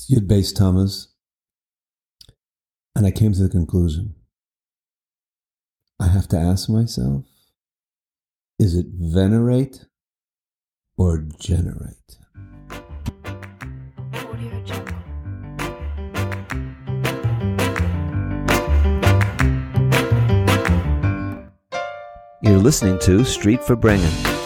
It's Yud Beis Tammuz, and I came to the conclusion, I have to ask myself, is it venerate or generate? You're listening to Street Farbrengen.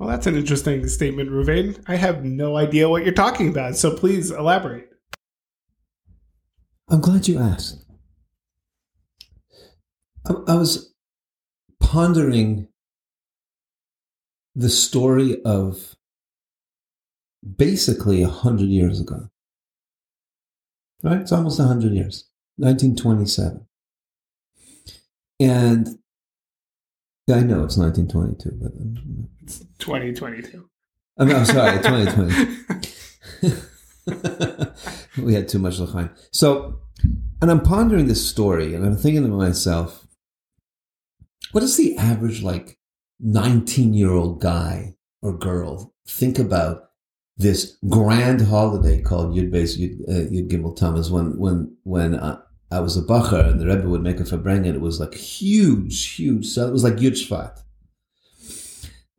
Well, that's an interesting statement, Reuven. I have no idea what you're talking about, so please elaborate. I'm glad you asked. I was pondering the story of basically 100 years ago. Right? It's almost 100 years, 1927. And I know it's 1922, but it's 2022. I'm sorry, 2020. We had too much l'chaim. So, and I'm pondering this story, and I'm thinking to myself, what does the average, 19-year-old guy or girl think about this grand holiday called Yud Beis Yud Gimel Tammuz? When I was a bacher and the Rebbe would make a farbrengen, it was huge. So it was like Yud Shvat.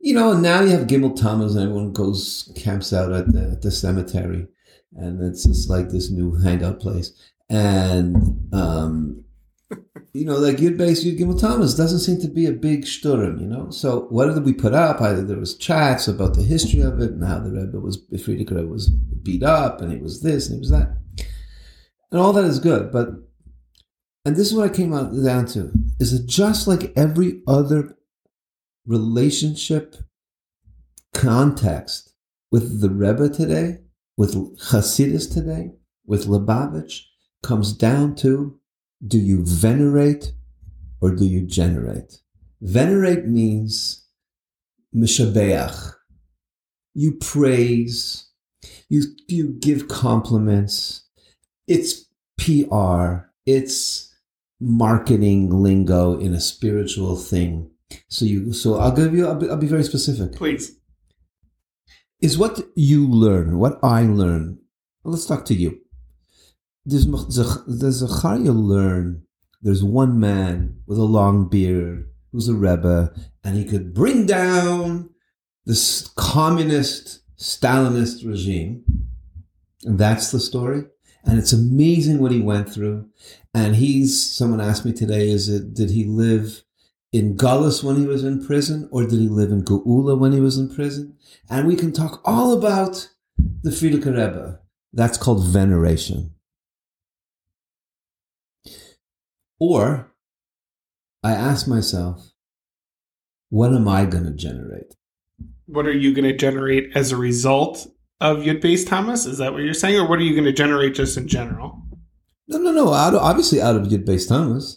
And now you have Gimel Tammuz, and everyone camps out at the cemetery, and it's just like this new hangout place, and Yud Beis Yud Gimel Tammuz doesn't seem to be a big shturim, So what did we put up? Either there was chats about the history of it and how the Rebbe was, Frierdiker Rebbe was beat up, and he was this and he was that. And all that is good, and this is what I came down to, is it just like every other relationship context with the Rebbe today, with Chassidus today, with Lubavitch, comes down to, do you venerate or do you generate? Venerate means mishabeach. You praise, you give compliments. It's PR, it's marketing lingo in a spiritual thing. So I'll be very specific. Please. Is what you learn, what I learn, let's talk to you. Does Zacharya learn there's one man with a long beard who's a Rebbe, and he could bring down this communist, Stalinist regime? And that's the story. And it's amazing what he went through. And someone asked me today, did he live in Gullus when he was in prison, or did he live in Geula when he was in prison? And we can talk all about the Frierdiker Rebbe. That's called veneration. Or I ask myself, what am I going to generate? What are you going to generate as a result of Yud Beis Tammuz? Is that what you're saying? Or what are you going to generate just in general? No. Obviously out of Yud Beis Tammuz.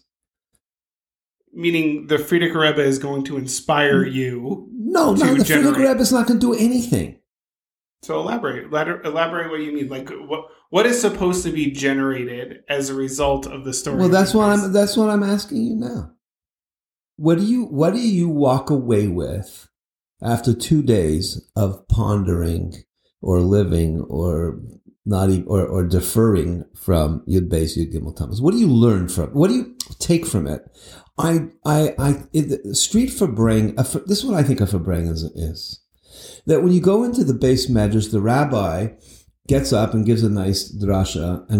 Meaning the Frierdiker Rebbe is going to inspire you. No, the Frierdiker Rebbe is not going to do anything. So elaborate what you mean. What is supposed to be generated as a result of the story? Well, that's what I'm asking you now. What do you walk away with after 2 days of pondering or living or not even, or deferring from Yud Beis Yud Gimel Tammuz? What do you learn from it? What do you take from it? Street Farbrengen, this is what I think a farbrengen is. That when you go into the base medrash, the rabbi gets up and gives a nice drasha and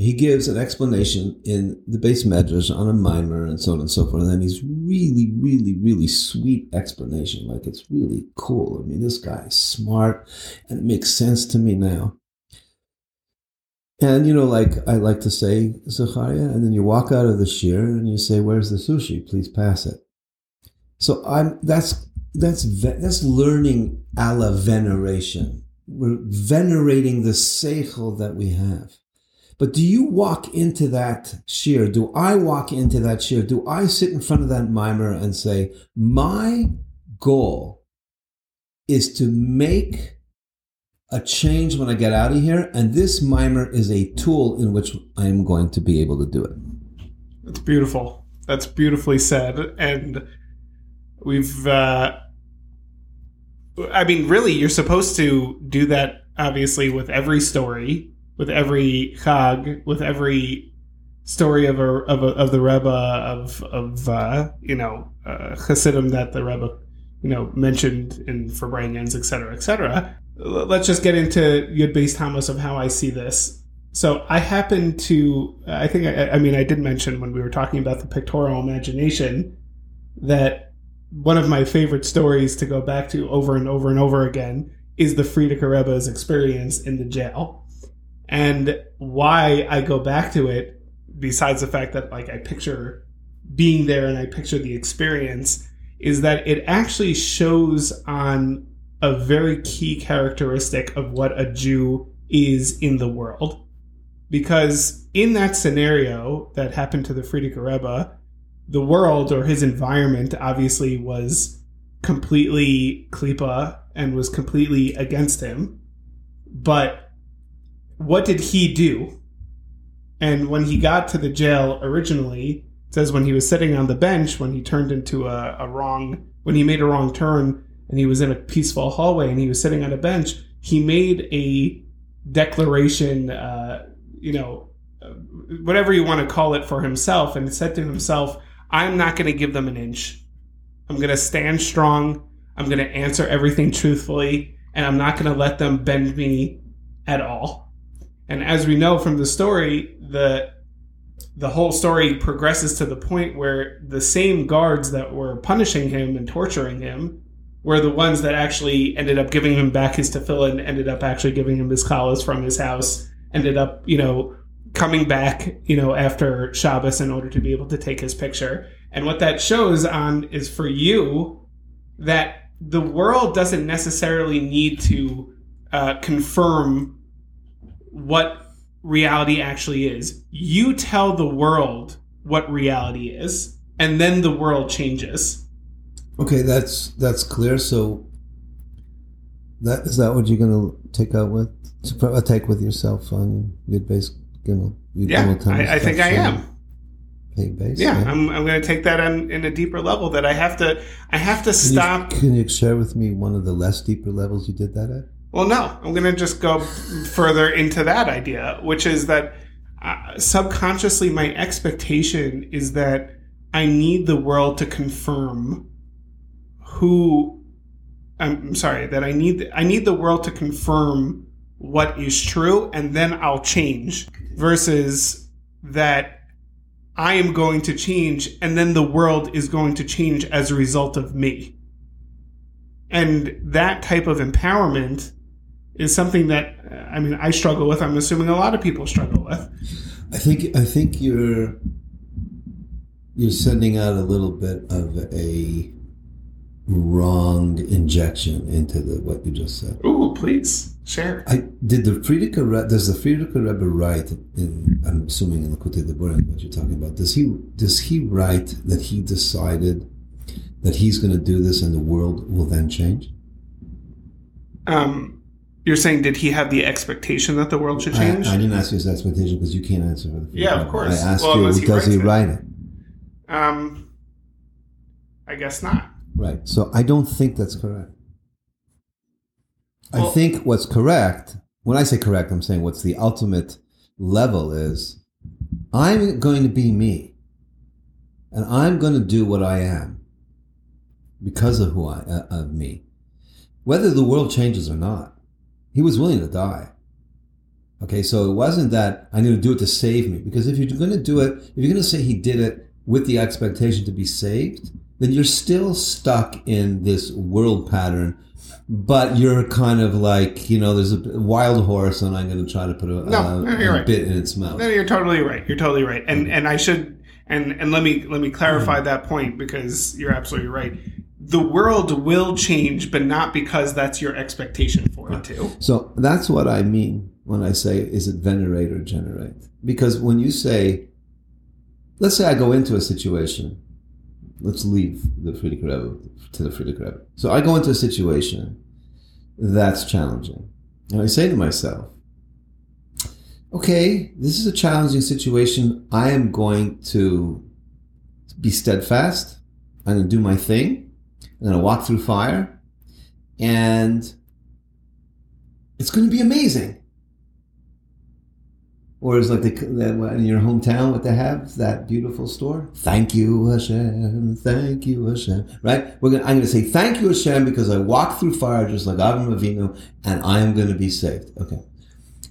he gives an explanation in the base medrash on a mimer and so on and so forth. And then he's really, really, really sweet explanation. It's really cool. This guy is smart and it makes sense to me now. And, I like to say, Zacharya, and then you walk out of the shir and you say, where's the sushi? Please pass it. So that's learning a la veneration. We're venerating the seichel that we have. But do you walk into that shir? Do I walk into that shir? Do I sit in front of that mimer and say, my goal is to make a change when I get out of here, and this mimer is a tool in which I am going to be able to do it. That's beautiful. That's beautifully said. And we've, I mean, really, you're supposed to do that, obviously, with every story, with every Chag, with every story of the Rebbe, of Chassidim that the Rebbe, mentioned in Farbrengens, etc., etc. Let's just get into Yud Beis Tammuz of how I see this. So I happen to, I did mention when we were talking about the pictorial imagination that one of my favorite stories to go back to over and over and over again is the Frierdiker Rebbe's experience in the jail. And why I go back to it, besides the fact that I picture being there and I picture the experience, is that it actually shows on a very key characteristic of what a Jew is in the world. Because in that scenario that happened to the Frierdiker Rebbe, the world or his environment obviously was completely klipa and was completely against him. But what did he do? And when he got to the jail originally, it says when he was sitting on the bench, when he turned into when he made a wrong turn and he was in a peaceful hallway and he was sitting on a bench, he made a declaration, whatever you want to call it, for himself, and said to himself, I'm not going to give them an inch. I'm going to stand strong. I'm going to answer everything truthfully, and I'm not going to let them bend me at all. And as we know from the story, the whole story progresses to the point where the same guards that were punishing him and torturing him were the ones that actually ended up giving him back his tefillin, ended up actually giving him his challahs from his house, ended up, coming back, after Shabbos in order to be able to take his picture. And what that shows on is for you that the world doesn't necessarily need to confirm what reality actually is. You tell the world what reality is, and then the world changes. Okay, that's clear. So that is that what you're going to take out with? So take with yourself on Yud Beis Gimel. Yeah, I think I am. Base, yeah, right? I'm going to take that on in a deeper level that I have to stop. Can you share with me one of the less deeper levels you did that at? Well, no, I'm going to just go further into that idea, which is that subconsciously my expectation is that I need the world to confirm I need the world to confirm what is true, and then I'll change, versus that I am going to change and then the world is going to change as a result of me. And that type of empowerment is something that, I struggle with. I'm assuming a lot of people struggle with. I think you're sending out a little bit of a wrong injection into what you just said. Ooh, please share. Does the Frierdiker Rebbe write in? I'm assuming in Likkutei Dibburim what you're talking about. Does he write that he decided that he's going to do this and the world will then change? You're saying, did he have the expectation that the world should change? I didn't ask you his expectation because you can't answer for the Frierdiker Rebbe. Yeah, of course. I asked does he write it? I guess not. Right. So I don't think that's correct. I think what's correct, when I say correct, I'm saying what's the ultimate level is, I'm going to be me. And I'm going to do what I am because of of me. Whether the world changes or not, he was willing to die. Okay, so it wasn't that I'm going to do it to save me. Because if you're going to do it, if you're going to say he did it with the expectation to be saved, then you're still stuck in this world pattern, but you're kind of there's a wild horse and I'm going to try to put a bit in its mouth. No, you're totally right. You're totally right. And I should, and let me clarify that point, because you're absolutely right. The world will change, but not because that's your expectation for it to. So that's what I mean when I say, is it venerate or generate? Because when you say, let's say I go into a situation, let's leave the Frierdiker Rebbe to the Frierdiker Rebbe. So I go into a situation that's challenging. And I say to myself, okay, this is a challenging situation. I am going to be steadfast. I'm going to do my thing. I'm going to walk through fire. And it's going to be amazing. Or it's like in your hometown, what they have, that beautiful store. Thank you, Hashem. Thank you, Hashem. Right? I'm going to say, thank you, Hashem, because I walked through fire just like Avraham Avinu, and I am going to be saved. Okay.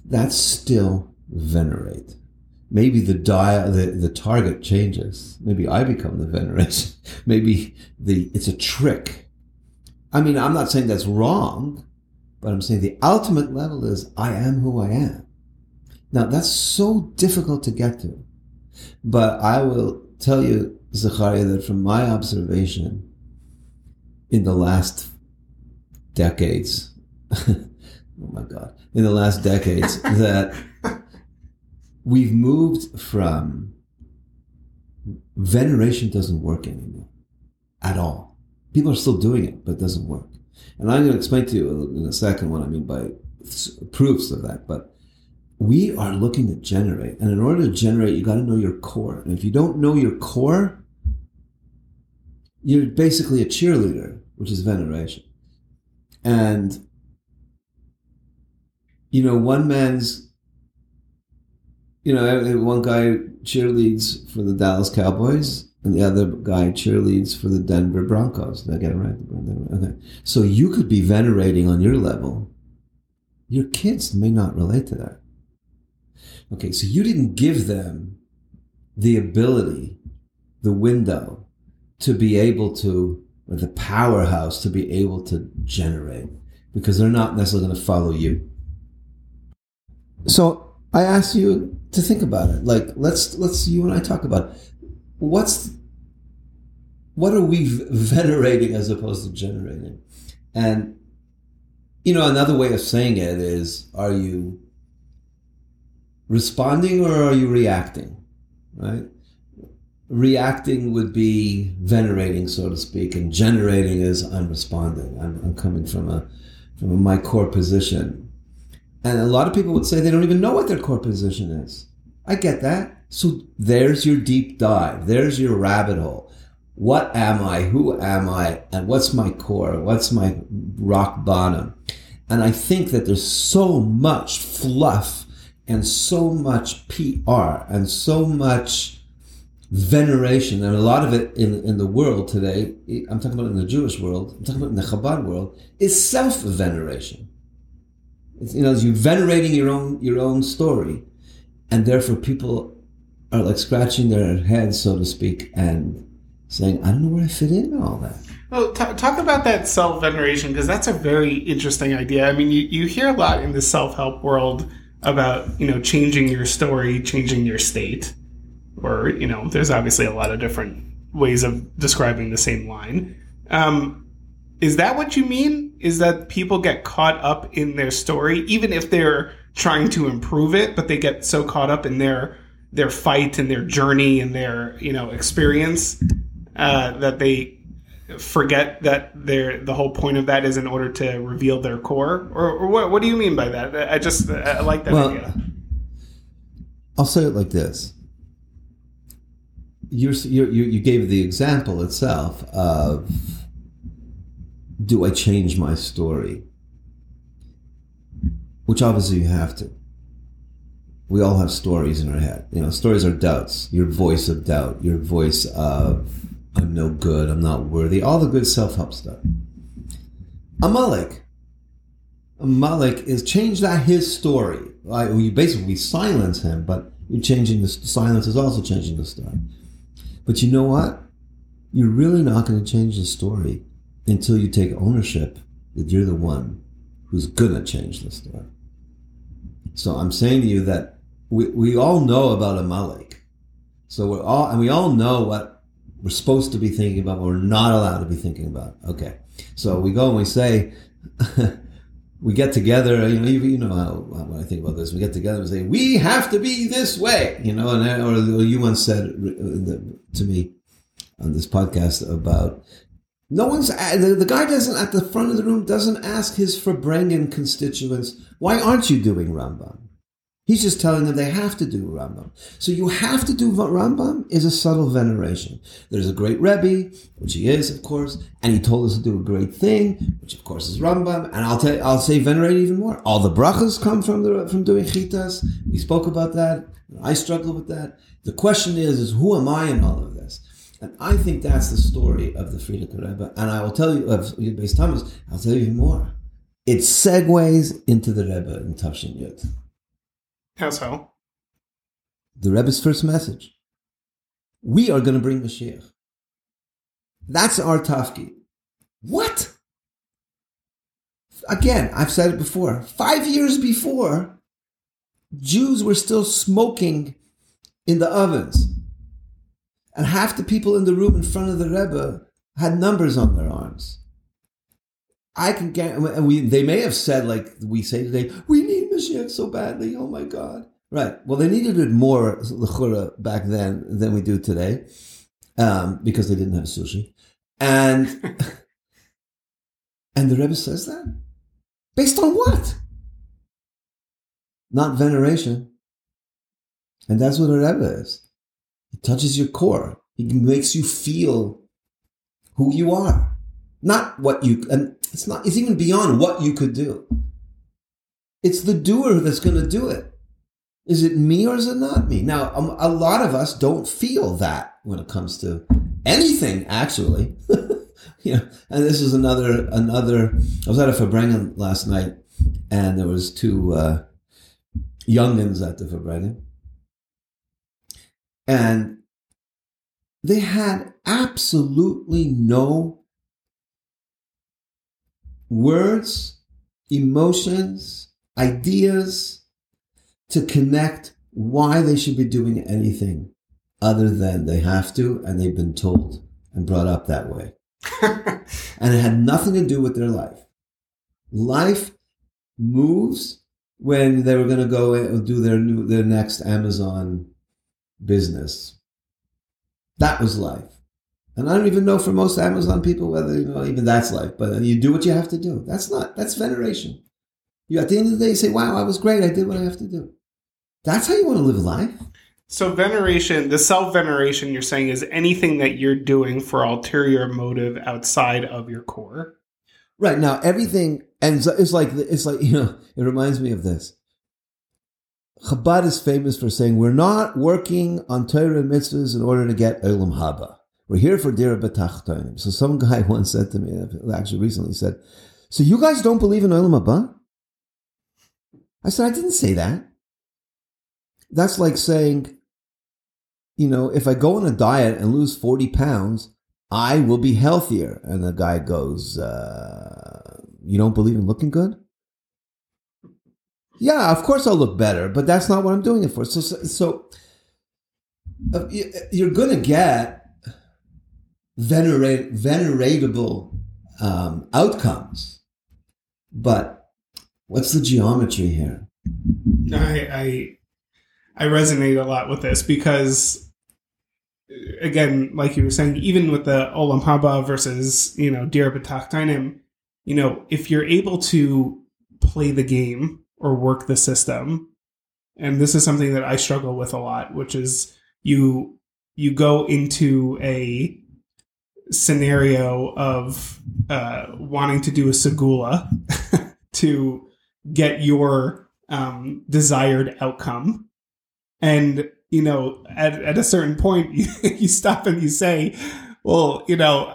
That's still venerate. Maybe the target changes. Maybe I become the veneration. Maybe it's a trick. I mean, I'm not saying that's wrong, but I'm saying the ultimate level is I am who I am. Now, that's so difficult to get to. But I will tell you, Zachariah, that from my observation in the last decades, oh my God, in the last decades, that we've moved from veneration doesn't work anymore at all. People are still doing it, but it doesn't work. And I'm going to explain to you in a second what I mean by proofs of that. But we are looking to generate. And in order to generate, you got to know your core. And if you don't know your core, you're basically a cheerleader, which is veneration. And one guy cheerleads for the Dallas Cowboys, and the other guy cheerleads for the Denver Broncos. Did I get it right? Okay. So you could be venerating on your level. Your kids may not relate to that. Okay, so you didn't give them the ability, the window, to be able to, or the powerhouse to be able to generate, because they're not necessarily going to follow you. So I ask you to think about it. Like, let's you and I talk about it. What are we venerating as opposed to generating? And, another way of saying it is, are you responding or are you reacting? Right? Reacting would be venerating, so to speak, and generating is I'm responding. I'm coming from my core position. And a lot of people would say they don't even know what their core position is. I get that. So there's your deep dive. There's your rabbit hole. What am I? Who am I? And what's my core? What's my rock bottom? And I think that there's so much fluff and so much PR and so much veneration. And a lot of it in the world today, I'm talking about in the Jewish world, I'm talking about in the Chabad world, is self-veneration. You're venerating your own story, and therefore people are like scratching their heads, so to speak, and saying, I don't know where I fit in all that. Well, talk about that self-veneration, because that's a very interesting idea. I mean, you hear a lot in the self-help world about, changing your story, changing your state, or, there's obviously a lot of different ways of describing the same line. Is that what you mean? Is that people get caught up in their story, even if they're trying to improve it, but they get so caught up in their fight and their journey and their, experience that they forget that the whole point of that is in order to reveal their core? Or what do you mean by that? I like that idea. I'll say it like this. You gave the example itself of, do I change my story? Which obviously you have to. We all have stories in our head. Stories are doubts. Your voice of doubt. Your voice of, I'm no good, I'm not worthy. All the good self-help stuff. Amalek is change that his story. You basically silence him, but you're changing the silence is also changing the story. But you know what? You're really not going to change the story until you take ownership that you're the one who's going to change the story. So I'm saying to you that we all know about Amalek. So we all know what we're supposed to be thinking about, what we're not allowed to be thinking about. Okay. So we go and we say, we get together, when I think about this, we get together and say, we have to be this way, or you once said to me on this podcast about, No one's the guy doesn't at the front of the room doesn't ask his Farbrengen constituents, why aren't you doing Rambam? He's just telling them they have to do Rambam. So you have to do Rambam is a subtle veneration. There's a great Rebbe, which he is, of course, and he told us to do a great thing, which of course is Rambam. And I'll say venerate even more. All the brachas come from doing chitas. We spoke about that. I struggle with that. The question is who am I in all of this? And I think that's the story of the Frierdiker Rebbe. And I will tell you, of Yud Beis Tammuz, I'll tell you more. It segues into the Rebbe in Tavshin Yud. How so? The Rebbe's first message. We are going to bring Mashiach. That's our tafki. What? Again, I've said it before. 5 years before, Jews were still smoking in the ovens. And half the people in the room in front of the Rebbe had numbers on their arms. I can guarantee, and they may have said, like we say today, we need Mashiach so badly, oh my God. Right, well, they needed it more, l'chura, back then than we do today, because they didn't have sushi. And the Rebbe says that? Based on what? Not veneration. And that's what a Rebbe is. He touches your core. He makes you feel who you are. Not what you... and it's even beyond what you could do. It's the doer that's going to do it. Is it me or is it not me? Now, a lot of us don't feel that when it comes to anything, actually. You know, and this is another. I was at a Farbrengen last night, and there was two youngins at the Farbrengen, and they had absolutely no words, emotions, ideas to connect why they should be doing anything other than they have to and they've been told and brought up that way. And it had nothing to do with their life. Life moves when they were going to go and do their next Amazon business. That was life. And I don't even know for most Amazon people whether even that's life, but you do what you have to do. That's veneration. You at the end of the day you say, wow, I was great, I did what I have to do. That's how you want to live life. So veneration, the self-veneration you're saying is anything that you're doing for ulterior motive outside of your core. Right. Now everything ends up, it's like it reminds me of this. Chabad is famous for saying, we're not working on Torah and mitzvahs in order to get Olam Haba. We're here for Dira B'Tachtonim. So some guy once said to me, actually recently said, so you guys don't believe in Olam Haba? I said, I didn't say that. That's like saying, if I go on a diet and lose 40 pounds, I will be healthier. And the guy goes, you don't believe in looking good? Yeah, of course I'll look better, but that's not what I'm doing it for. So you're going to get veneratable outcomes, but what's the geometry here? I resonate a lot with this because, again, like you were saying, even with the Olam Haba versus Dira B'Tachtonim, if you're able to play the game. Or work the system. And this is something that I struggle with a lot, which is you go into a scenario of wanting to do a segula to get your desired outcome. And, at a certain point, you stop and you say, well,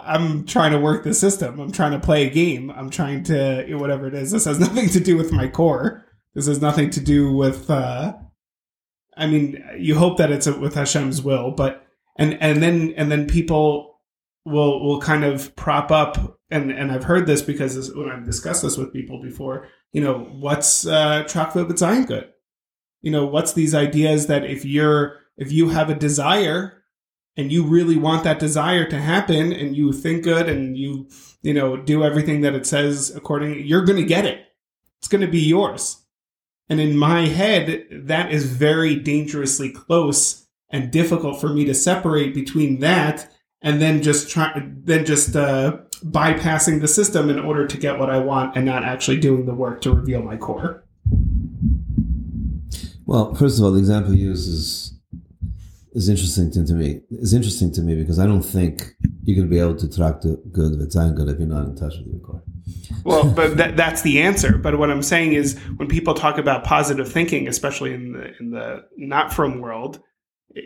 I'm trying to work the system. I'm trying to play a game. I'm trying to, whatever it is. This has nothing to do with my core. This has nothing to do with, you hope that it's with Hashem's will, but, and then people will kind of prop up. And I've heard this because when I've discussed this with people before, what's, Trachva B'Tzayin good? What's these ideas that if you have a desire and you really want that desire to happen and you think good and you do everything that it says according, you're going to get it. It's going to be yours. And in my head, that is very dangerously close and difficult for me to separate between that and then just bypassing the system in order to get what I want and not actually doing the work to reveal my core? Well, first of all, the example you use is interesting to me. It's interesting to me because I don't think you're going to be able to track the good, the time good, if you're not in touch with your core. Well, but that's the answer. But what I'm saying is, when people talk about positive thinking, especially in the not from world,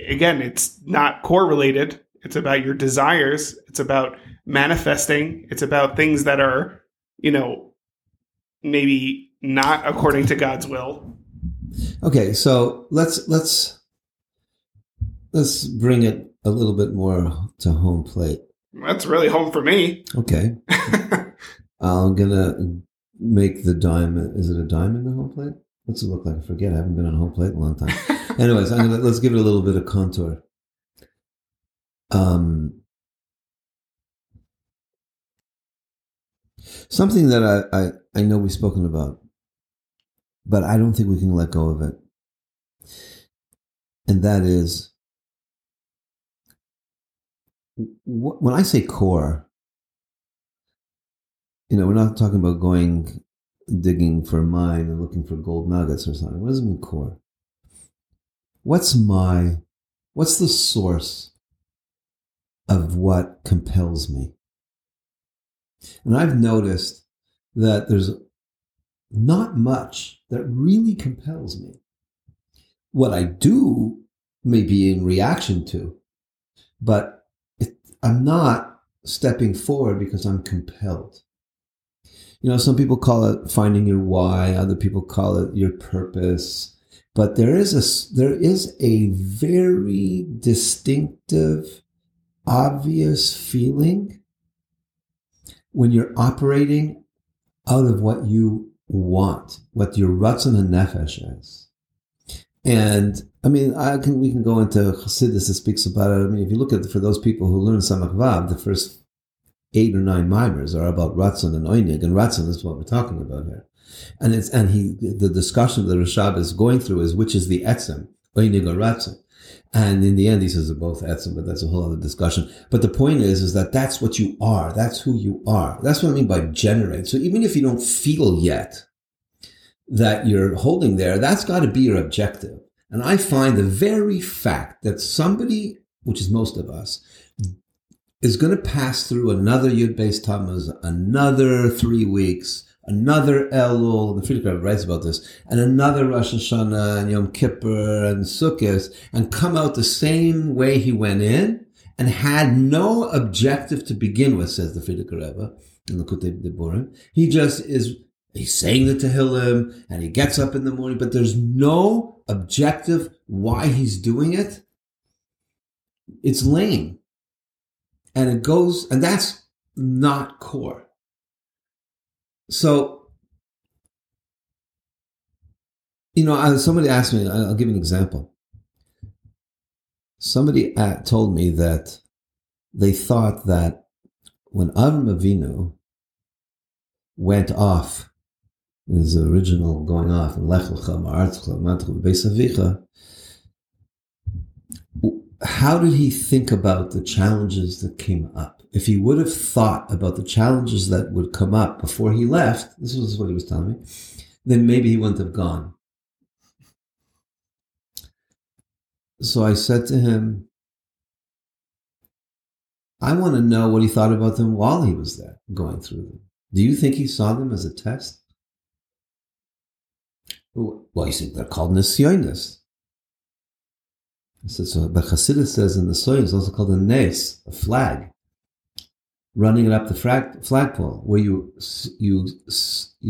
again, it's not core related. It's about your desires. It's about manifesting. It's about things that are, maybe not according to God's will. Okay, so let's bring it a little bit more to home plate. That's really home for me. Okay. I'm going to make the diamond. Is it a diamond, the home plate? What's it look like? I forget. I haven't been on home plate in a long time. Anyways, let's give it a little bit of contour. Something that I know we've spoken about, but I don't think we can let go of it. And that is, when I say core, we're not talking about going digging for a mine and looking for gold nuggets or something. What does it mean, core? What's the source of what compels me? And I've noticed that there's not much that really compels me. What I do may be in reaction to, but I'm not stepping forward because I'm compelled. Some people call it finding your why, other people call it your purpose, but there is a very distinctive, obvious feeling when you're operating out of what you want, what your Ratzon HaNefesh is. And we can go into Chassidus that speaks about it. If you look at, for those people who learn Samach Vov, the first 8 or 9 mimers are about Ratzon and Oinig, and Ratzon is what we're talking about here. And the discussion that Rashab is going through is which is the Etzem, Oinig or Ratzon. And in the end, he says they're both Etzem, but that's a whole other discussion. But the point is that that's what you are. That's who you are. That's what I mean by generate. So even if you don't feel yet that you're holding there, that's got to be your objective. And I find the very fact that somebody, which is most of us, is going to pass through another Yud Beis Tammuz, another 3 weeks, another Elul, the Frierdiker Rebbe writes about this, and another Rosh Hashanah and Yom Kippur and Sukkot, and come out the same way he went in and had no objective to begin with, says the Frierdiker Rebbe in Likkutei Dibburim. He just is, he's saying the Tehillim and he gets up in the morning, but there's no objective why he's doing it. It's lame. And it goes, and that's not core. So, somebody asked me, I'll give an example. Somebody told me that they thought that when Avraham Avinu went off, his original going off, and Lech Lecha, Ma'aretzecha, Ma'aretzecha, Beis Avicha, how did he think about the challenges that came up? If he would have thought about the challenges that would come up before he left, this was what he was telling me, then maybe he wouldn't have gone. So I said to him, I want to know what he thought about them while he was there, going through them. Do you think he saw them as a test? Well, he said, they're called nisyonos. I said, so, but Chassidus says in the Soyuz is also called a nes, a flag. Running it up the flagpole, where you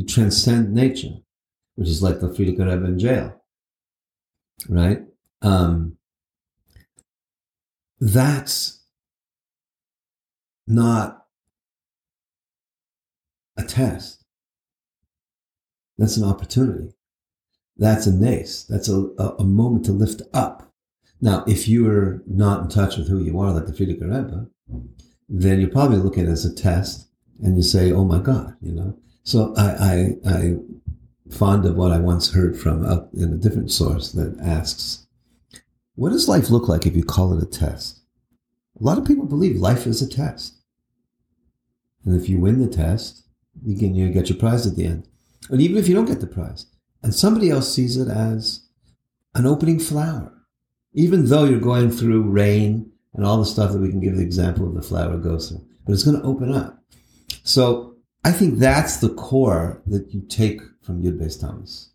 transcend nature, which is like the Frierdiker Rebbe in jail, right? That's not a test. That's an opportunity. That's a nes. That's a moment to lift up. Now, if you're not in touch with who you are, like the Frierdiker Rebbe, then you probably look at it as a test and you say, oh my God, So I'm fond of what I once heard from up in a different source that asks, what does life look like if you call it a test? A lot of people believe life is a test. And if you win the test, you get your prize at the end. And even if you don't get the prize, and somebody else sees it as an opening flower, even though you're going through rain and all the stuff that we can give the example of the flower goes through, but it's going to open up. So I think that's the core that you take from Yud Beis Tammuz.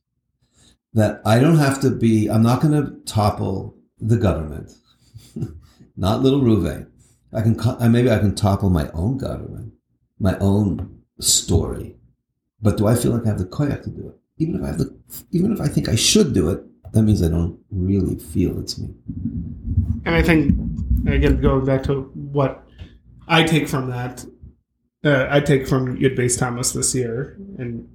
That I don't have to be, I'm not going to topple the government, not little Reuven. Maybe I can topple my own government, my own story. But do I feel like I have the koyach to do it? Even if I think I should do it, that means I don't really feel it's me. And I think, again, going back to what I take from that, I take from Yud Beis Tammuz this year and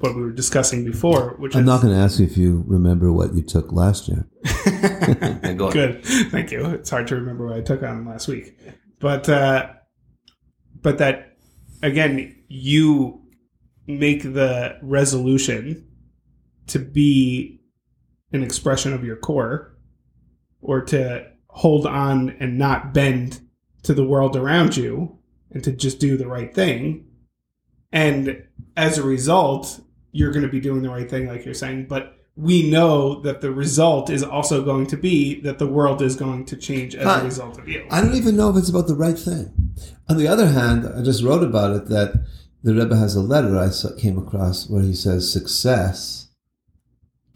what we were discussing before, which I'm not going to ask you if you remember what you took last year. Good. Thank you. It's hard to remember what I took on last week. But that, again, you make the resolution to be an expression of your core, or to hold on and not bend to the world around you and to just do the right thing. And as a result, you're going to be doing the right thing, like you're saying, but we know that the result is also going to be that the world is going to change as a result of you. I don't even know if it's about the right thing. On the other hand, I just wrote about it that the Rebbe has a letter I came across where he says success.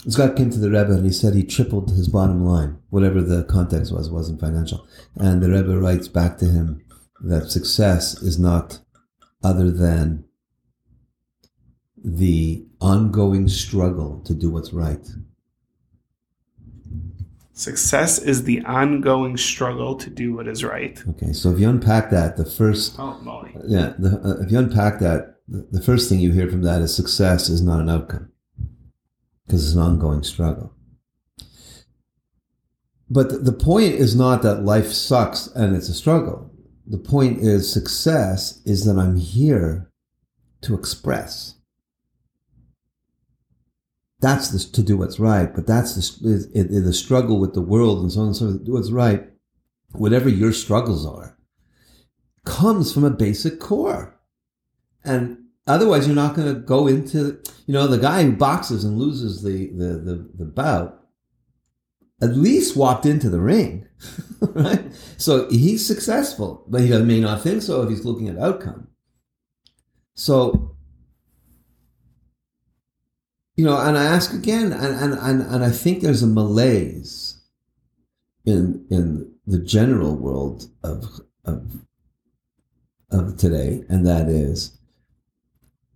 This guy came to the Rebbe and he said he tripled his bottom line, whatever the context was, wasn't financial. And the Rebbe writes back to him that success is not other than the ongoing struggle to do what's right. Success is the ongoing struggle to do what is right. Okay, so if you unpack that, the first thing you hear from that is success is not an outcome, because it's an ongoing struggle. But the point is not that life sucks and it's a struggle. The point is success is that I'm here to express. That's to do what's right, but that's the struggle with the world and so on and so forth. Do what's right, whatever your struggles are, comes from a basic core. And otherwise you're not going to go into, the guy who boxes and loses the bout at least walked into the ring, right? So he's successful, but he may not think so if he's looking at outcome. So, and I ask again, and I think there's a malaise in the general world of today, and that is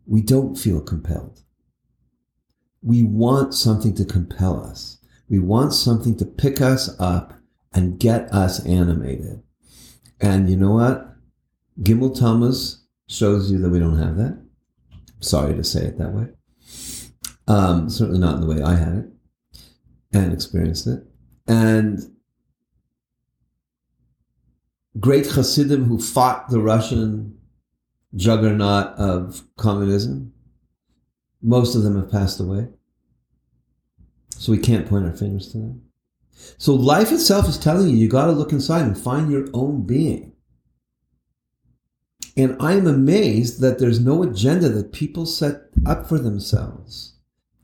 we don't feel compelled. We want something to compel us. We want something to pick us up and get us animated. And you know what? Gimel Tammuz shows you that we don't have that. Sorry to say it that way. Certainly not in the way I had it and experienced it. And great Hasidim who fought the Russian juggernaut of communism, most of them have passed away. So we can't point our fingers to them. So life itself is telling you got to look inside and find your own being. And I'm amazed that there's no agenda that people set up for themselves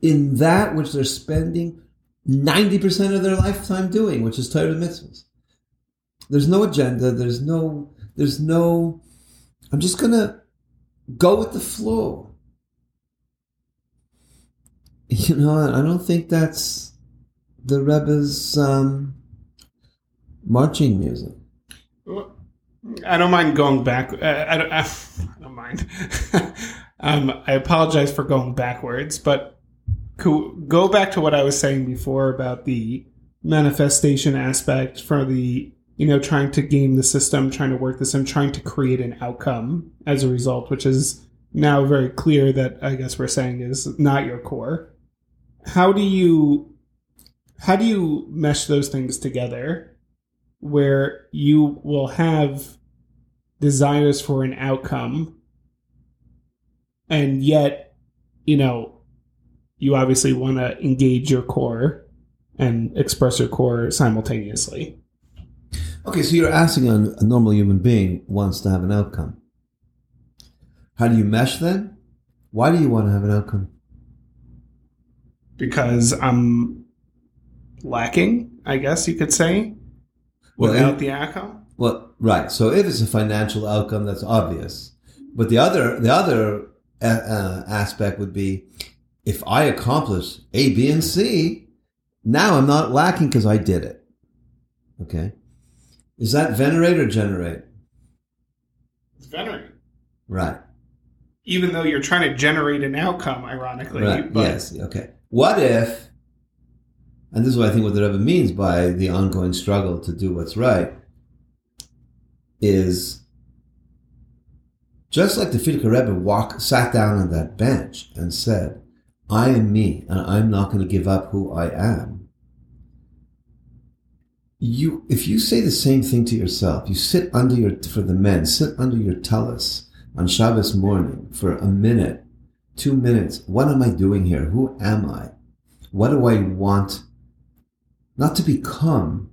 in that which they're spending 90% of their lifetime doing, which is Torah and mitzvahs. There's no agenda. There's no, I'm just going to go with the flow. I don't think that's the Rebbe's marching music. I don't mind going back. I don't mind. I apologize for going backwards, but go back to what I was saying before about the manifestation aspect for the, trying to game the system, trying to work this, and trying to create an outcome as a result, which is now very clear that I guess we're saying is not your core. How do you mesh those things together where you will have desires for an outcome? And yet, you obviously want to engage your core and express your core simultaneously. Okay, so you're asking a normal human being wants to have an outcome. How do you mesh them? Why do you want to have an outcome? Because I'm lacking, I guess you could say, the outcome. Well, right. So if it's a financial outcome, that's obvious. But the other aspect would be, if I accomplish A, B, and C, now I'm not lacking because I did it. Okay. Is that venerate or generate? It's venerate. Right. Even though you're trying to generate an outcome, ironically. Right. But yes. Okay. What if, and this is what I think what the Rebbe means by the ongoing struggle to do what's right, is just like the Frierdiker Rebbe sat down on that bench and said, I am me, and I'm not going to give up who I am. If you say the same thing to yourself, you sit under your tallis on Shabbos morning for a minute, 2 minutes. What am I doing here? Who am I? What do I want? Not to become.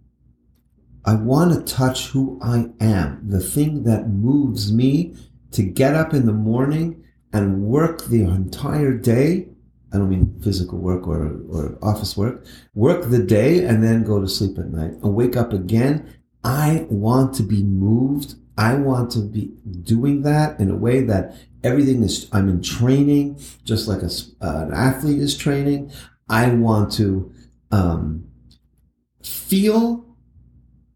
I want to touch who I am, the thing that moves me to get up in the morning and work the entire day. I don't mean physical work or office work. Work the day and then go to sleep at night and wake up again. I want to be moved. I want to be doing that in a way that everything is, I'm in training, just like an athlete is training. I want to feel,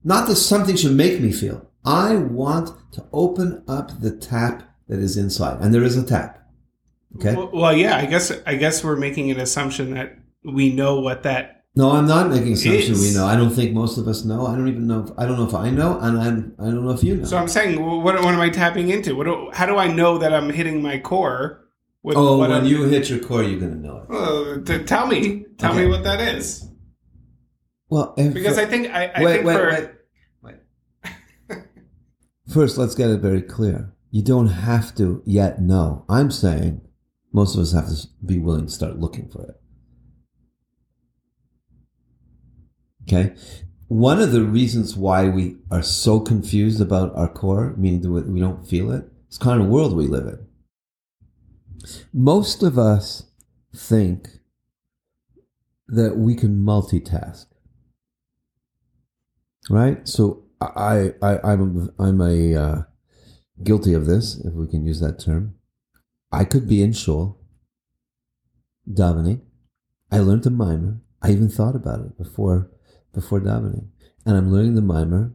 not that something should make me feel. I want to open up the tap that is inside. And there is a tap. Okay? Well, yeah, I guess we're making an assumption that we know what that. No, I'm not making assumptions we know. I don't think most of us know. I don't even know. I don't know if I know, and I don't know if you know. So I'm saying, what am I tapping into? How do I know that I'm hitting my core? When you hit your core, you're going to know it. Tell me what that is. Well, Wait. First, let's get it very clear. You don't have to yet know. I'm saying most of us have to be willing to start looking for it. Okay, one of the reasons why we are so confused about our core, meaning that we don't feel it, it's the kind of world we live in. Most of us think that we can multitask, right? So I'm guilty of this, if we can use that term. I could be in shul, davening. I learned the mimer. I even thought about it before davening. And I'm learning the mimer,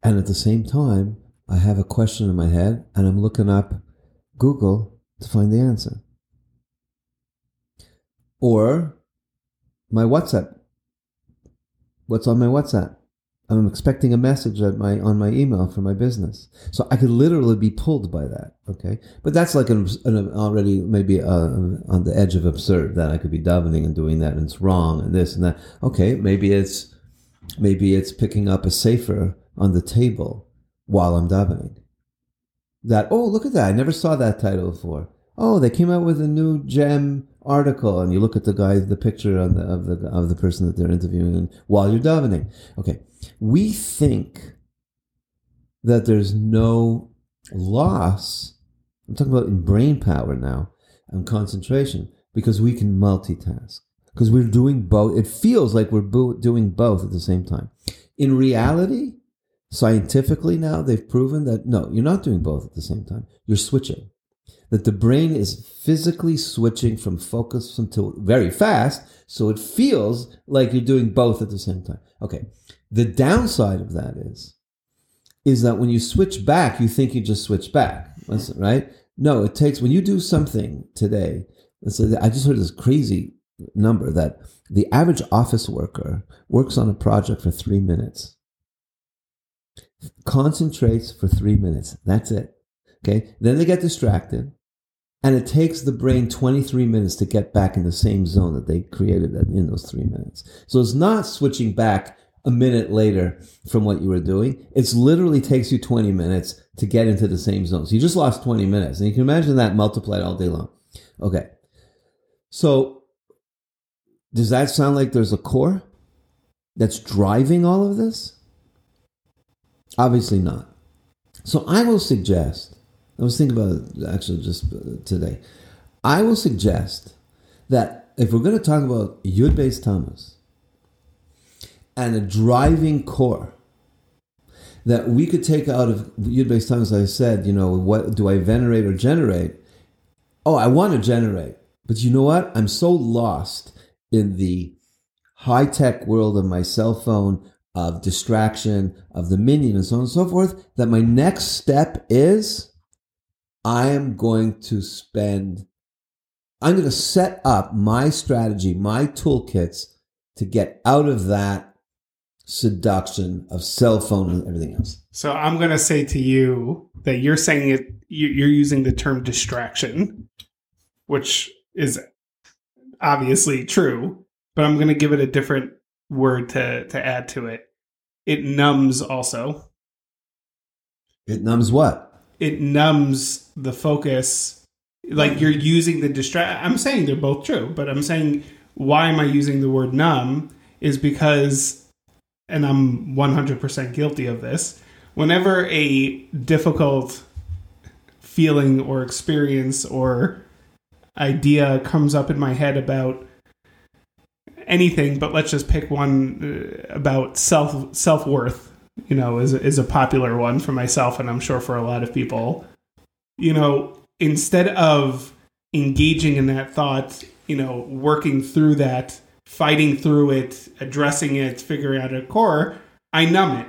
and at the same time, I have a question in my head, and I'm looking up Google to find the answer. Or my WhatsApp. What's on my WhatsApp? I'm expecting a message on my email for my business. So I could literally be pulled by that, okay? But that's like on the edge of absurd, that I could be davening and doing that, and it's wrong, and this and that. Okay, maybe it's picking up a sefer on the table while I'm davening. That, oh, look at that, I never saw that title before. Oh, they came out with a new gem article, and you look at the guy, the picture of the person that they're interviewing while you're davening. Okay, we think that there's no loss. I'm talking about in brain power now and concentration, because we can multitask, because we're doing both. It feels like we're doing both at the same time. In reality, scientifically now, they've proven that no, you're not doing both at the same time. You're switching. That the brain is physically switching from focus to very fast, so it feels like you're doing both at the same time. Okay, the downside of that is that when you switch back, you think you just switched back, right? No, it takes, when you do something today, let's say I just heard this crazy number that the average office worker works on a project for 3 minutes, concentrates for 3 minutes, that's it. Okay, then they get distracted, and it takes the brain 23 minutes to get back in the same zone that they created in those 3 minutes. So it's not switching back a minute later from what you were doing. It literally takes you 20 minutes to get into the same zone. So you just lost 20 minutes, and you can imagine that multiplied all day long. Okay, so does that sound like there's a core that's driving all of this? Obviously not. So I will suggest I was thinking about it actually just today. I will suggest that if we're going to talk about Yud Beis Tammuz and a driving core that we could take out of Yud Beis Tammuz, I said, you know, what do I venerate or generate? Oh, I want to generate. But you know what? I'm so lost in the high-tech world of my cell phone, of distraction, of the minion, and so on and so forth, that my next step is I am going to set up my strategy, my toolkits to get out of that seduction of cell phone and everything else. So I'm going to say to you that you're saying it, you're using the term distraction, which is obviously true, but I'm going to give it a different word to add to it. It numbs also. It numbs what? It numbs the focus. Like you're using the I'm saying they're both true, but I'm saying why am I using the word numb is because, and I'm 100% guilty of this, whenever a difficult feeling or experience or idea comes up in my head about anything, but let's just pick one about self-worth, you know, is a popular one for myself and I'm sure for a lot of people. You know, instead of engaging in that thought, you know, working through that, fighting through it, addressing it, figuring out a core, I numb it.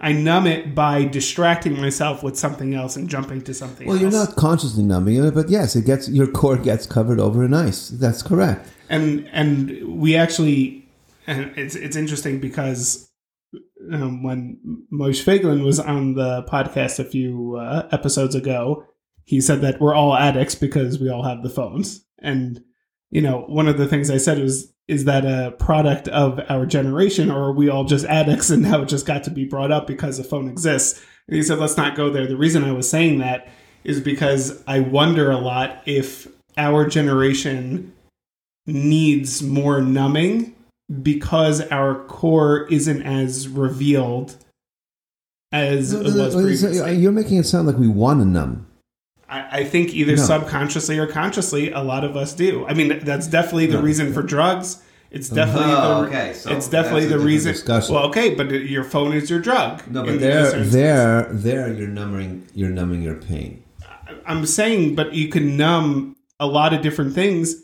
I numb it by distracting myself with something else and jumping to something else. Well, you're not consciously numbing it, but yes, it gets your core gets covered over in ice. That's correct. And we actually, and it's interesting because when Moshe Feiglin was on the podcast a few episodes ago, he said that we're all addicts because we all have the phones. And, you know, one of the things I said was, is that a product of our generation, or are we all just addicts and now it just got to be brought up because a phone exists? And he said, let's not go there. The reason I was saying that is because I wonder a lot if our generation needs more numbing because our core isn't as revealed as it was previously. You're making it sound like we want to numb. I think either subconsciously or consciously, a lot of us do. I mean, that's definitely the reason for drugs. It's definitely the reason. Discussion. Well, okay, but your phone is your drug. No, but there you're numbing your pain. I'm saying, but you can numb a lot of different things,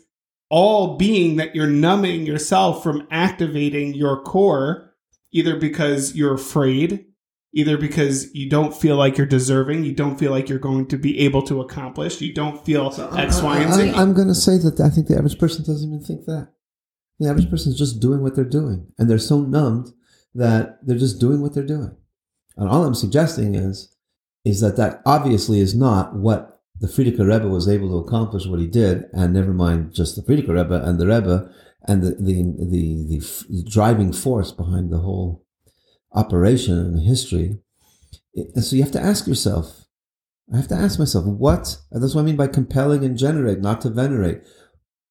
all being that you're numbing yourself from activating your core, either because you're afraid, either because you don't feel like you're deserving, you don't feel like you're going to be able to accomplish, you don't feel X, Y, and Z. I'm going to say that I think the average person doesn't even think that. The average person is just doing what they're doing, and they're so numbed that they're just doing what they're doing. And all I'm suggesting is that obviously is not what the Frierdiker Rebbe was able to accomplish, what he did, and never mind just the Frierdiker Rebbe and the Rebbe and the driving force behind the whole operation and history. And so you have to ask yourself, I have to ask myself, what? That's what I mean by compelling and generate, not to venerate.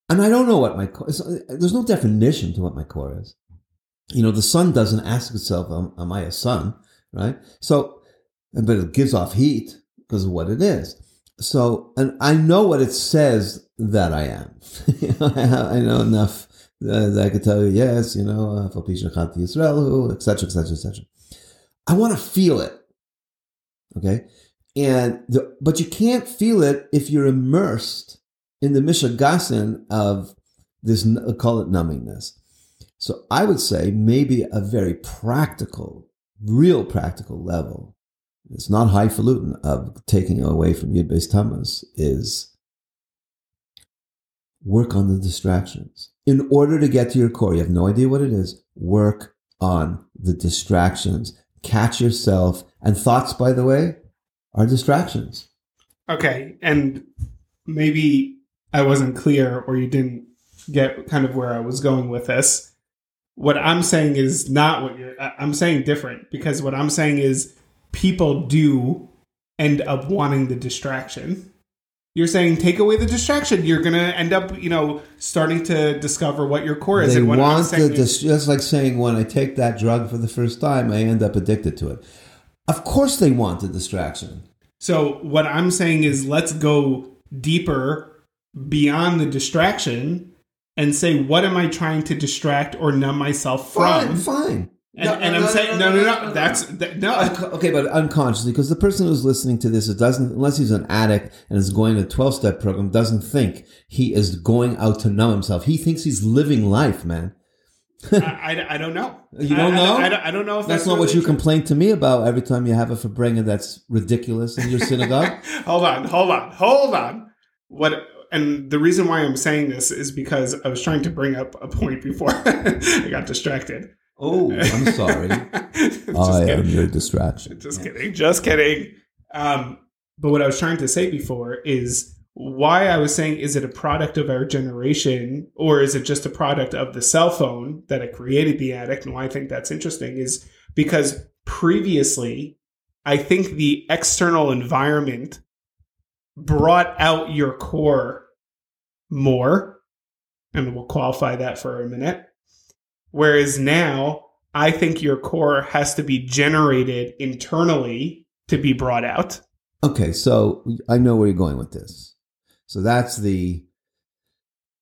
And I don't know what my core is. There's no definition to what my core is. You know, the sun doesn't ask itself, am I a sun? Right? So, but it gives off heat because of what it is. So, and I know what it says that I am. I know enough. I could tell you, yes, you know, etc., etc., etc. I want to feel it, okay? But you can't feel it if you're immersed in the mishagasin of this, call it numbingness. So I would say maybe a very practical, real practical level, it's not highfalutin, of taking away from Yud Beis Tammuz is work on the distractions. In order to get to your core, you have no idea what it is, work on the distractions. Catch yourself. And thoughts, by the way, are distractions. Okay, and maybe I wasn't clear or you didn't get kind of where I was going with this. What I'm saying is not what I'm saying different, because what I'm saying is people do end up wanting the distraction. You're saying take away the distraction. You're going to end up, you know, starting to discover what your core is. They want the distraction. That's like saying when I take that drug for the first time, I end up addicted to it. Of course they want the distraction. So what I'm saying is, let's go deeper beyond the distraction and say, what am I trying to distract or numb myself from? Fine. Okay, but unconsciously, because the person who's listening to this, it doesn't, unless he's an addict and is going to a 12-step program, doesn't think he is going out to numb himself. He thinks he's living life, man. I don't know. You don't know? I don't know if that's not really what you complain to me about every time you have a Farbrengen that's ridiculous in your synagogue. Hold on. What? And the reason why I'm saying this is because I was trying to bring up a point before I got distracted. Oh, I'm sorry. I am your distraction. Just kidding. But what I was trying to say before is why I was saying, is it a product of our generation, or is it just a product of the cell phone that it created the addict? And why I think that's interesting is because previously, I think the external environment brought out your core more, and we'll qualify that for a minute. Whereas now, I think your core has to be generated internally to be brought out. Okay, so I know where you're going with this. So that's the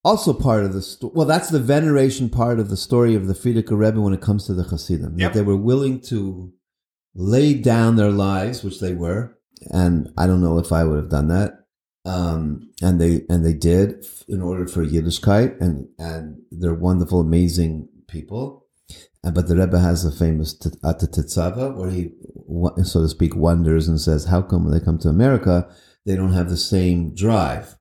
also part of the story. Well, that's the veneration part of the story of the Frierdiker Rebbe when it comes to the Hasidim. Yep. That they were willing to lay down their lives, which they were, and I don't know if I would have done that. And they did in order for Yiddishkeit, and they're wonderful, amazing people, but the Rebbe has a famous Ata Tetzava where he, so to speak, wonders and says, how come when they come to America, they don't have the same drive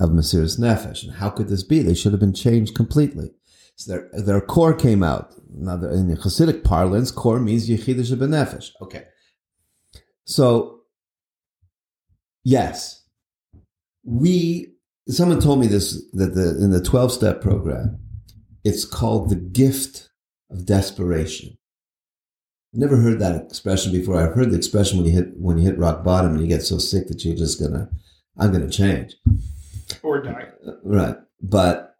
of Mesiras Nefesh? And how could this be? They should have been changed completely. So their core came out. Now, in the Hasidic parlance, core means Yechidah Shebenefesh. Okay. So, yes, someone told me this, that in the 12-step program, it's called the gift of desperation. Never heard that expression before. I've heard the expression when you hit rock bottom and you get so sick that you're just I'm gonna change or die. Right, but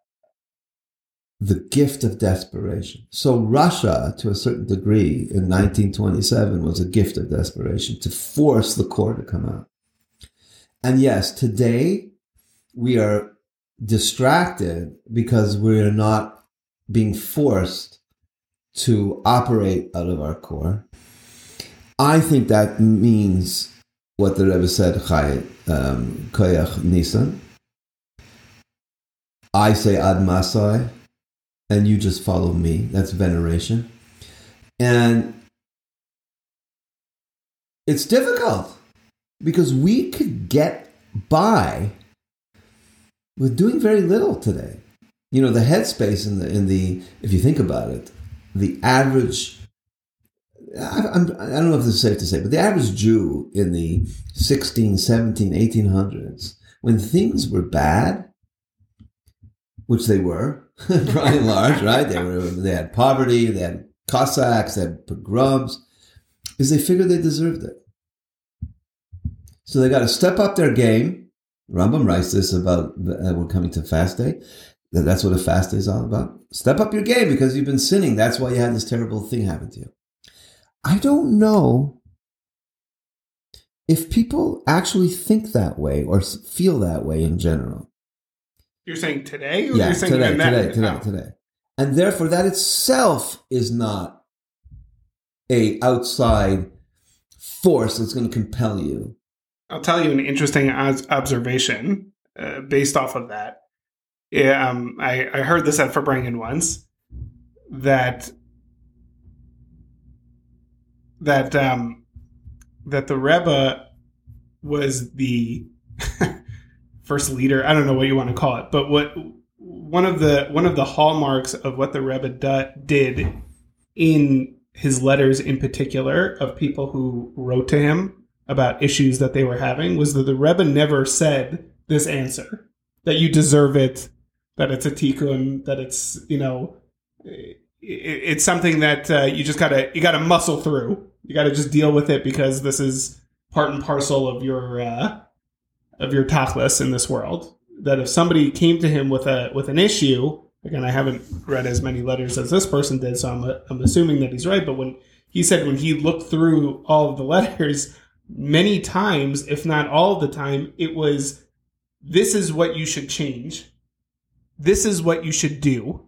the gift of desperation. So Russia, to a certain degree, in 1927 was a gift of desperation to force the core to come out. And yes, today we are distracted because we're not being forced to operate out of our core. I think that means what the Rebbe said, Koyach Nisan. I say Ad Masai, and you just follow me. That's veneration. And it's difficult because we could get by with doing very little today. You know, the headspace in the if you think about it, the average, I don't know if this is safe to say, but the average Jew in the 16, 17, 1800s, when things were bad, which they were, by and large, right? They had poverty, they had Cossacks, they had pogroms, because they figured they deserved it. So they got to step up their game. Rambam writes this about, we're coming to fast day. That's what a fast day is all about. Step up your game because you've been sinning. That's why you had this terrible thing happen to you. I don't know if people actually think that way or feel that way in general. You're saying today? Or yeah, you're saying today. And therefore, that itself is not a outside force that's going to compel you. I'll tell you an interesting observation based off of that. Yeah, I heard this at Farbrengen once that the Rebbe was the first leader. I don't know what you want to call it, but what one of the hallmarks of what the Rebbe did in his letters, in particular, of people who wrote to him about issues that they were having, was that the Rebbe never said this answer that you deserve it. That it's a tikkun, that it's, you know, it's something that you just gotta muscle through. You gotta just deal with it because this is part and parcel of your tachlis in this world. That if somebody came to him with an issue, again, I haven't read as many letters as this person did, so I'm assuming that he's right. But when he looked through all of the letters, many times, if not all the time, it was, this is what you should change. This is what you should do.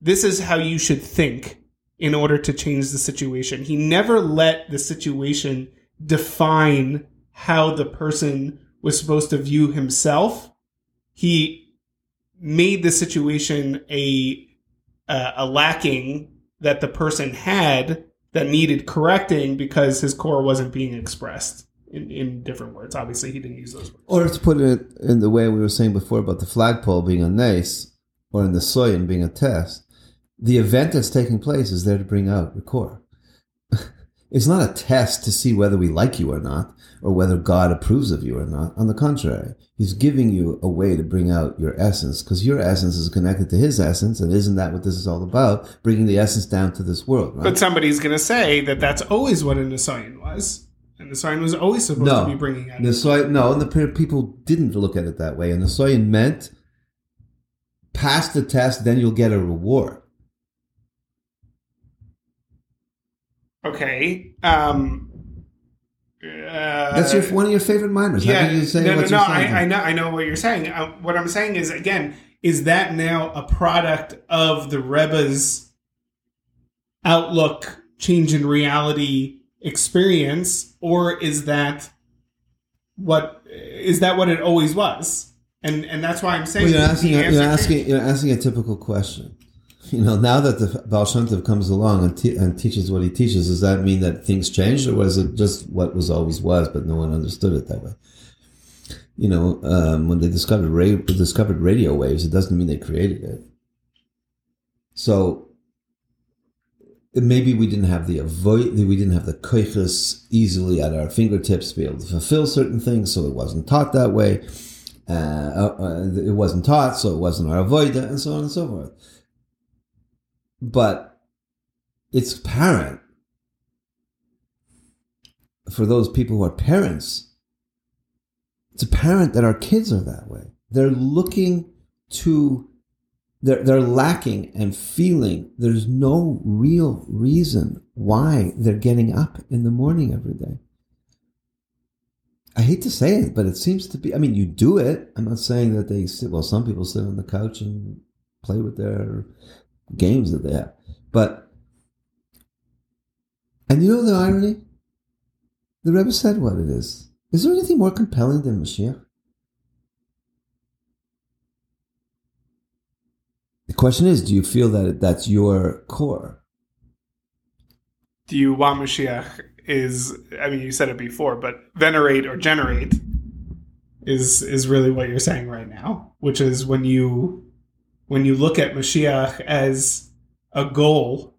This is how you should think in order to change the situation. He never let the situation define how the person was supposed to view himself. He made the situation a lacking that the person had that needed correcting because his core wasn't being expressed in different words. Obviously, he didn't use those words. Or to put it in the way we were saying before about the flagpole being a nace or in the soyin being a test, the event that's taking place is there to bring out your core. It's not a test to see whether we like you or not, or whether God approves of you or not. On the contrary, he's giving you a way to bring out your essence, because your essence is connected to his essence, and isn't that what this is all about? Bringing the essence down to this world, right? But somebody's going to say that that's always what a Nisayan was, and Nisayan was always supposed to be bringing out Nisayan. No, and the people didn't look at it that way, and Nisayan meant pass the test, then you'll get a reward. Okay. That's one of your favorite mimers. Yeah. I know what you're saying. What I'm saying is, again, is that now a product of the Rebbe's outlook, change in reality experience, or is that what it always was? And that's why I'm saying you're asking a typical question. You know, now that the Baal Shem Tov comes along and teaches what he teaches, does that mean that things changed, or was it just what was always was, but no one understood it that way? You know, when they discovered radio waves, it doesn't mean they created it. So maybe we didn't have the koiches easily at our fingertips to be able to fulfill certain things, so it wasn't taught that way. It wasn't taught, so it wasn't our avodah, and so on and so forth. But it's apparent for those people who are parents, it's apparent that our kids are that way. They're looking to, they're lacking and feeling there's no real reason why they're getting up in the morning every day. I hate to say it, but it seems to be, I mean, you do it. I'm not saying that some people sit on the couch and play with their games that they have. And you know the irony? The Rebbe said what it is. Is there anything more compelling than Mashiach? The question is, do you feel that that's your core? Do you want Mashiach you said it before, but venerate or generate is really what you're saying right now, which is when you look at Mashiach as a goal,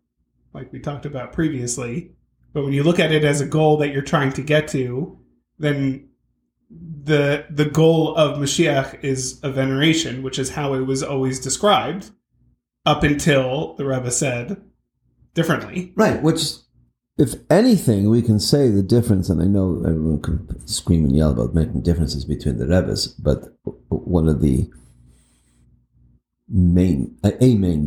like we talked about previously, but when you look at it as a goal that you're trying to get to, then the goal of Mashiach is a veneration, which is how it was always described up until the Rebbe said differently. Right, which, if anything, we can say the difference, and I know everyone could scream and yell about making differences between the Rebbes, but one of the main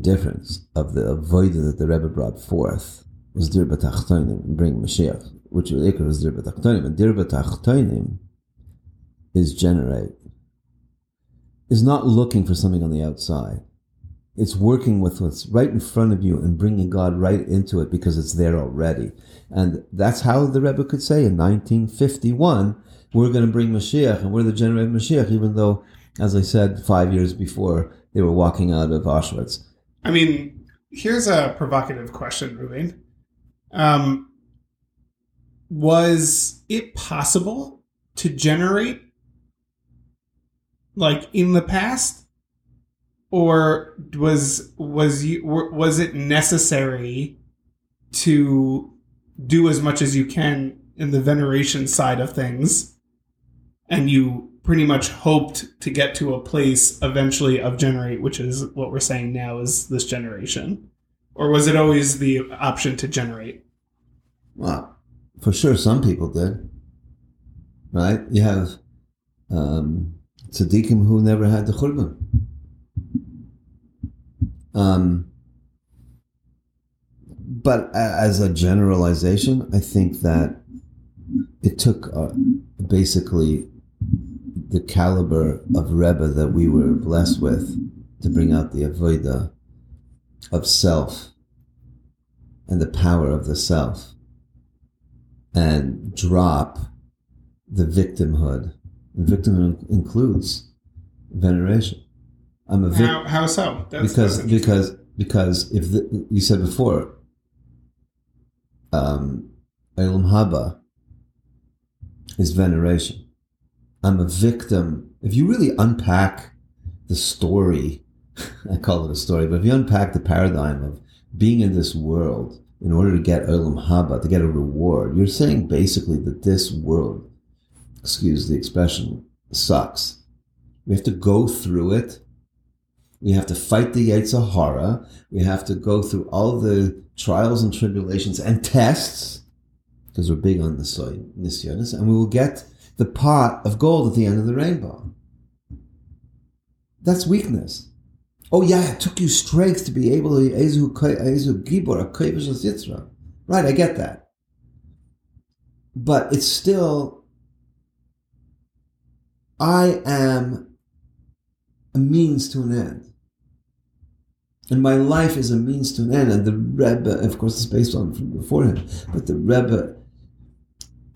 difference of the avodah that the Rebbe brought forth was dir b'tachtonim and bring Mashiach, which was dir b'tachtonim, and dir b'tachtonim is generate, is not looking for something on the outside. It's working with what's right in front of you and bringing God right into it because it's there already. And that's how the Rebbe could say in 1951, we're going to bring Mashiach and we're the generate Mashiach, even though, as I said, 5 years before, they were walking out of Auschwitz. I mean, here's a provocative question, Reuven. Was it possible to generate, like, in the past? Or was it necessary to do as much as you can in the veneration side of things, and you pretty much hoped to get to a place eventually of generate, which is what we're saying now is this generation? Or was it always the option to generate? Well, for sure some people did, right? You have tzaddikim who never had the churban. But as a generalization, I think that it took basically the caliber of Rebbe that we were blessed with to bring out the avodah of self and the power of the self and drop the victimhood. And victimhood includes veneration. I'm a victim. How so? Because if you said before, Eilam Haba is veneration. I'm a victim. If you really unpack the story, I call it a story, but if you unpack the paradigm of being in this world in order to get Eilam Haba, to get a reward, you're saying basically that this world, excuse the expression, sucks. We have to go through it. We have to fight the Yetzer Hara. We have to go through all the trials and tribulations and tests, because we're big on the soy, nisyonos, and we will get the pot of gold at the end of the rainbow. That's weakness. Oh yeah, it took you strength to be able to Ezu Gibor HaKoivesh Yitzra. Right, I get that. But it's still, I am a means to an end. And my life is a means to an end. And the Rebbe, of course, is based on from before him, but the Rebbe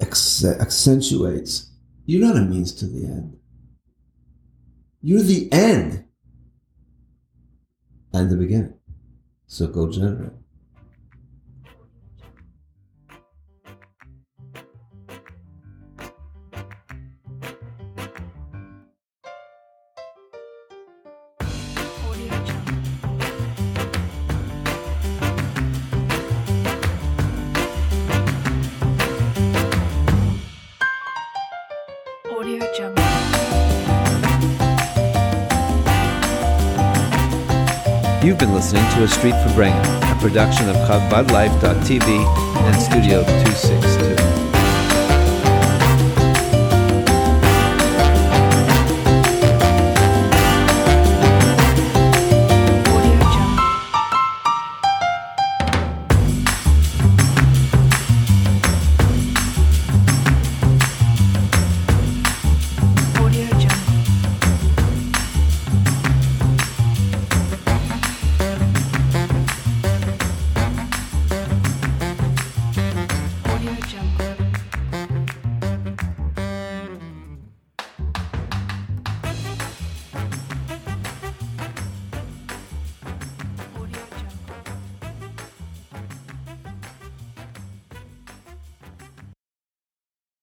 accentuates, you're not a means to the end. You're the end and the beginning. So go generate. You've been listening to A Street Farbrengen, a production of ChabadLife.tv and Studio 262.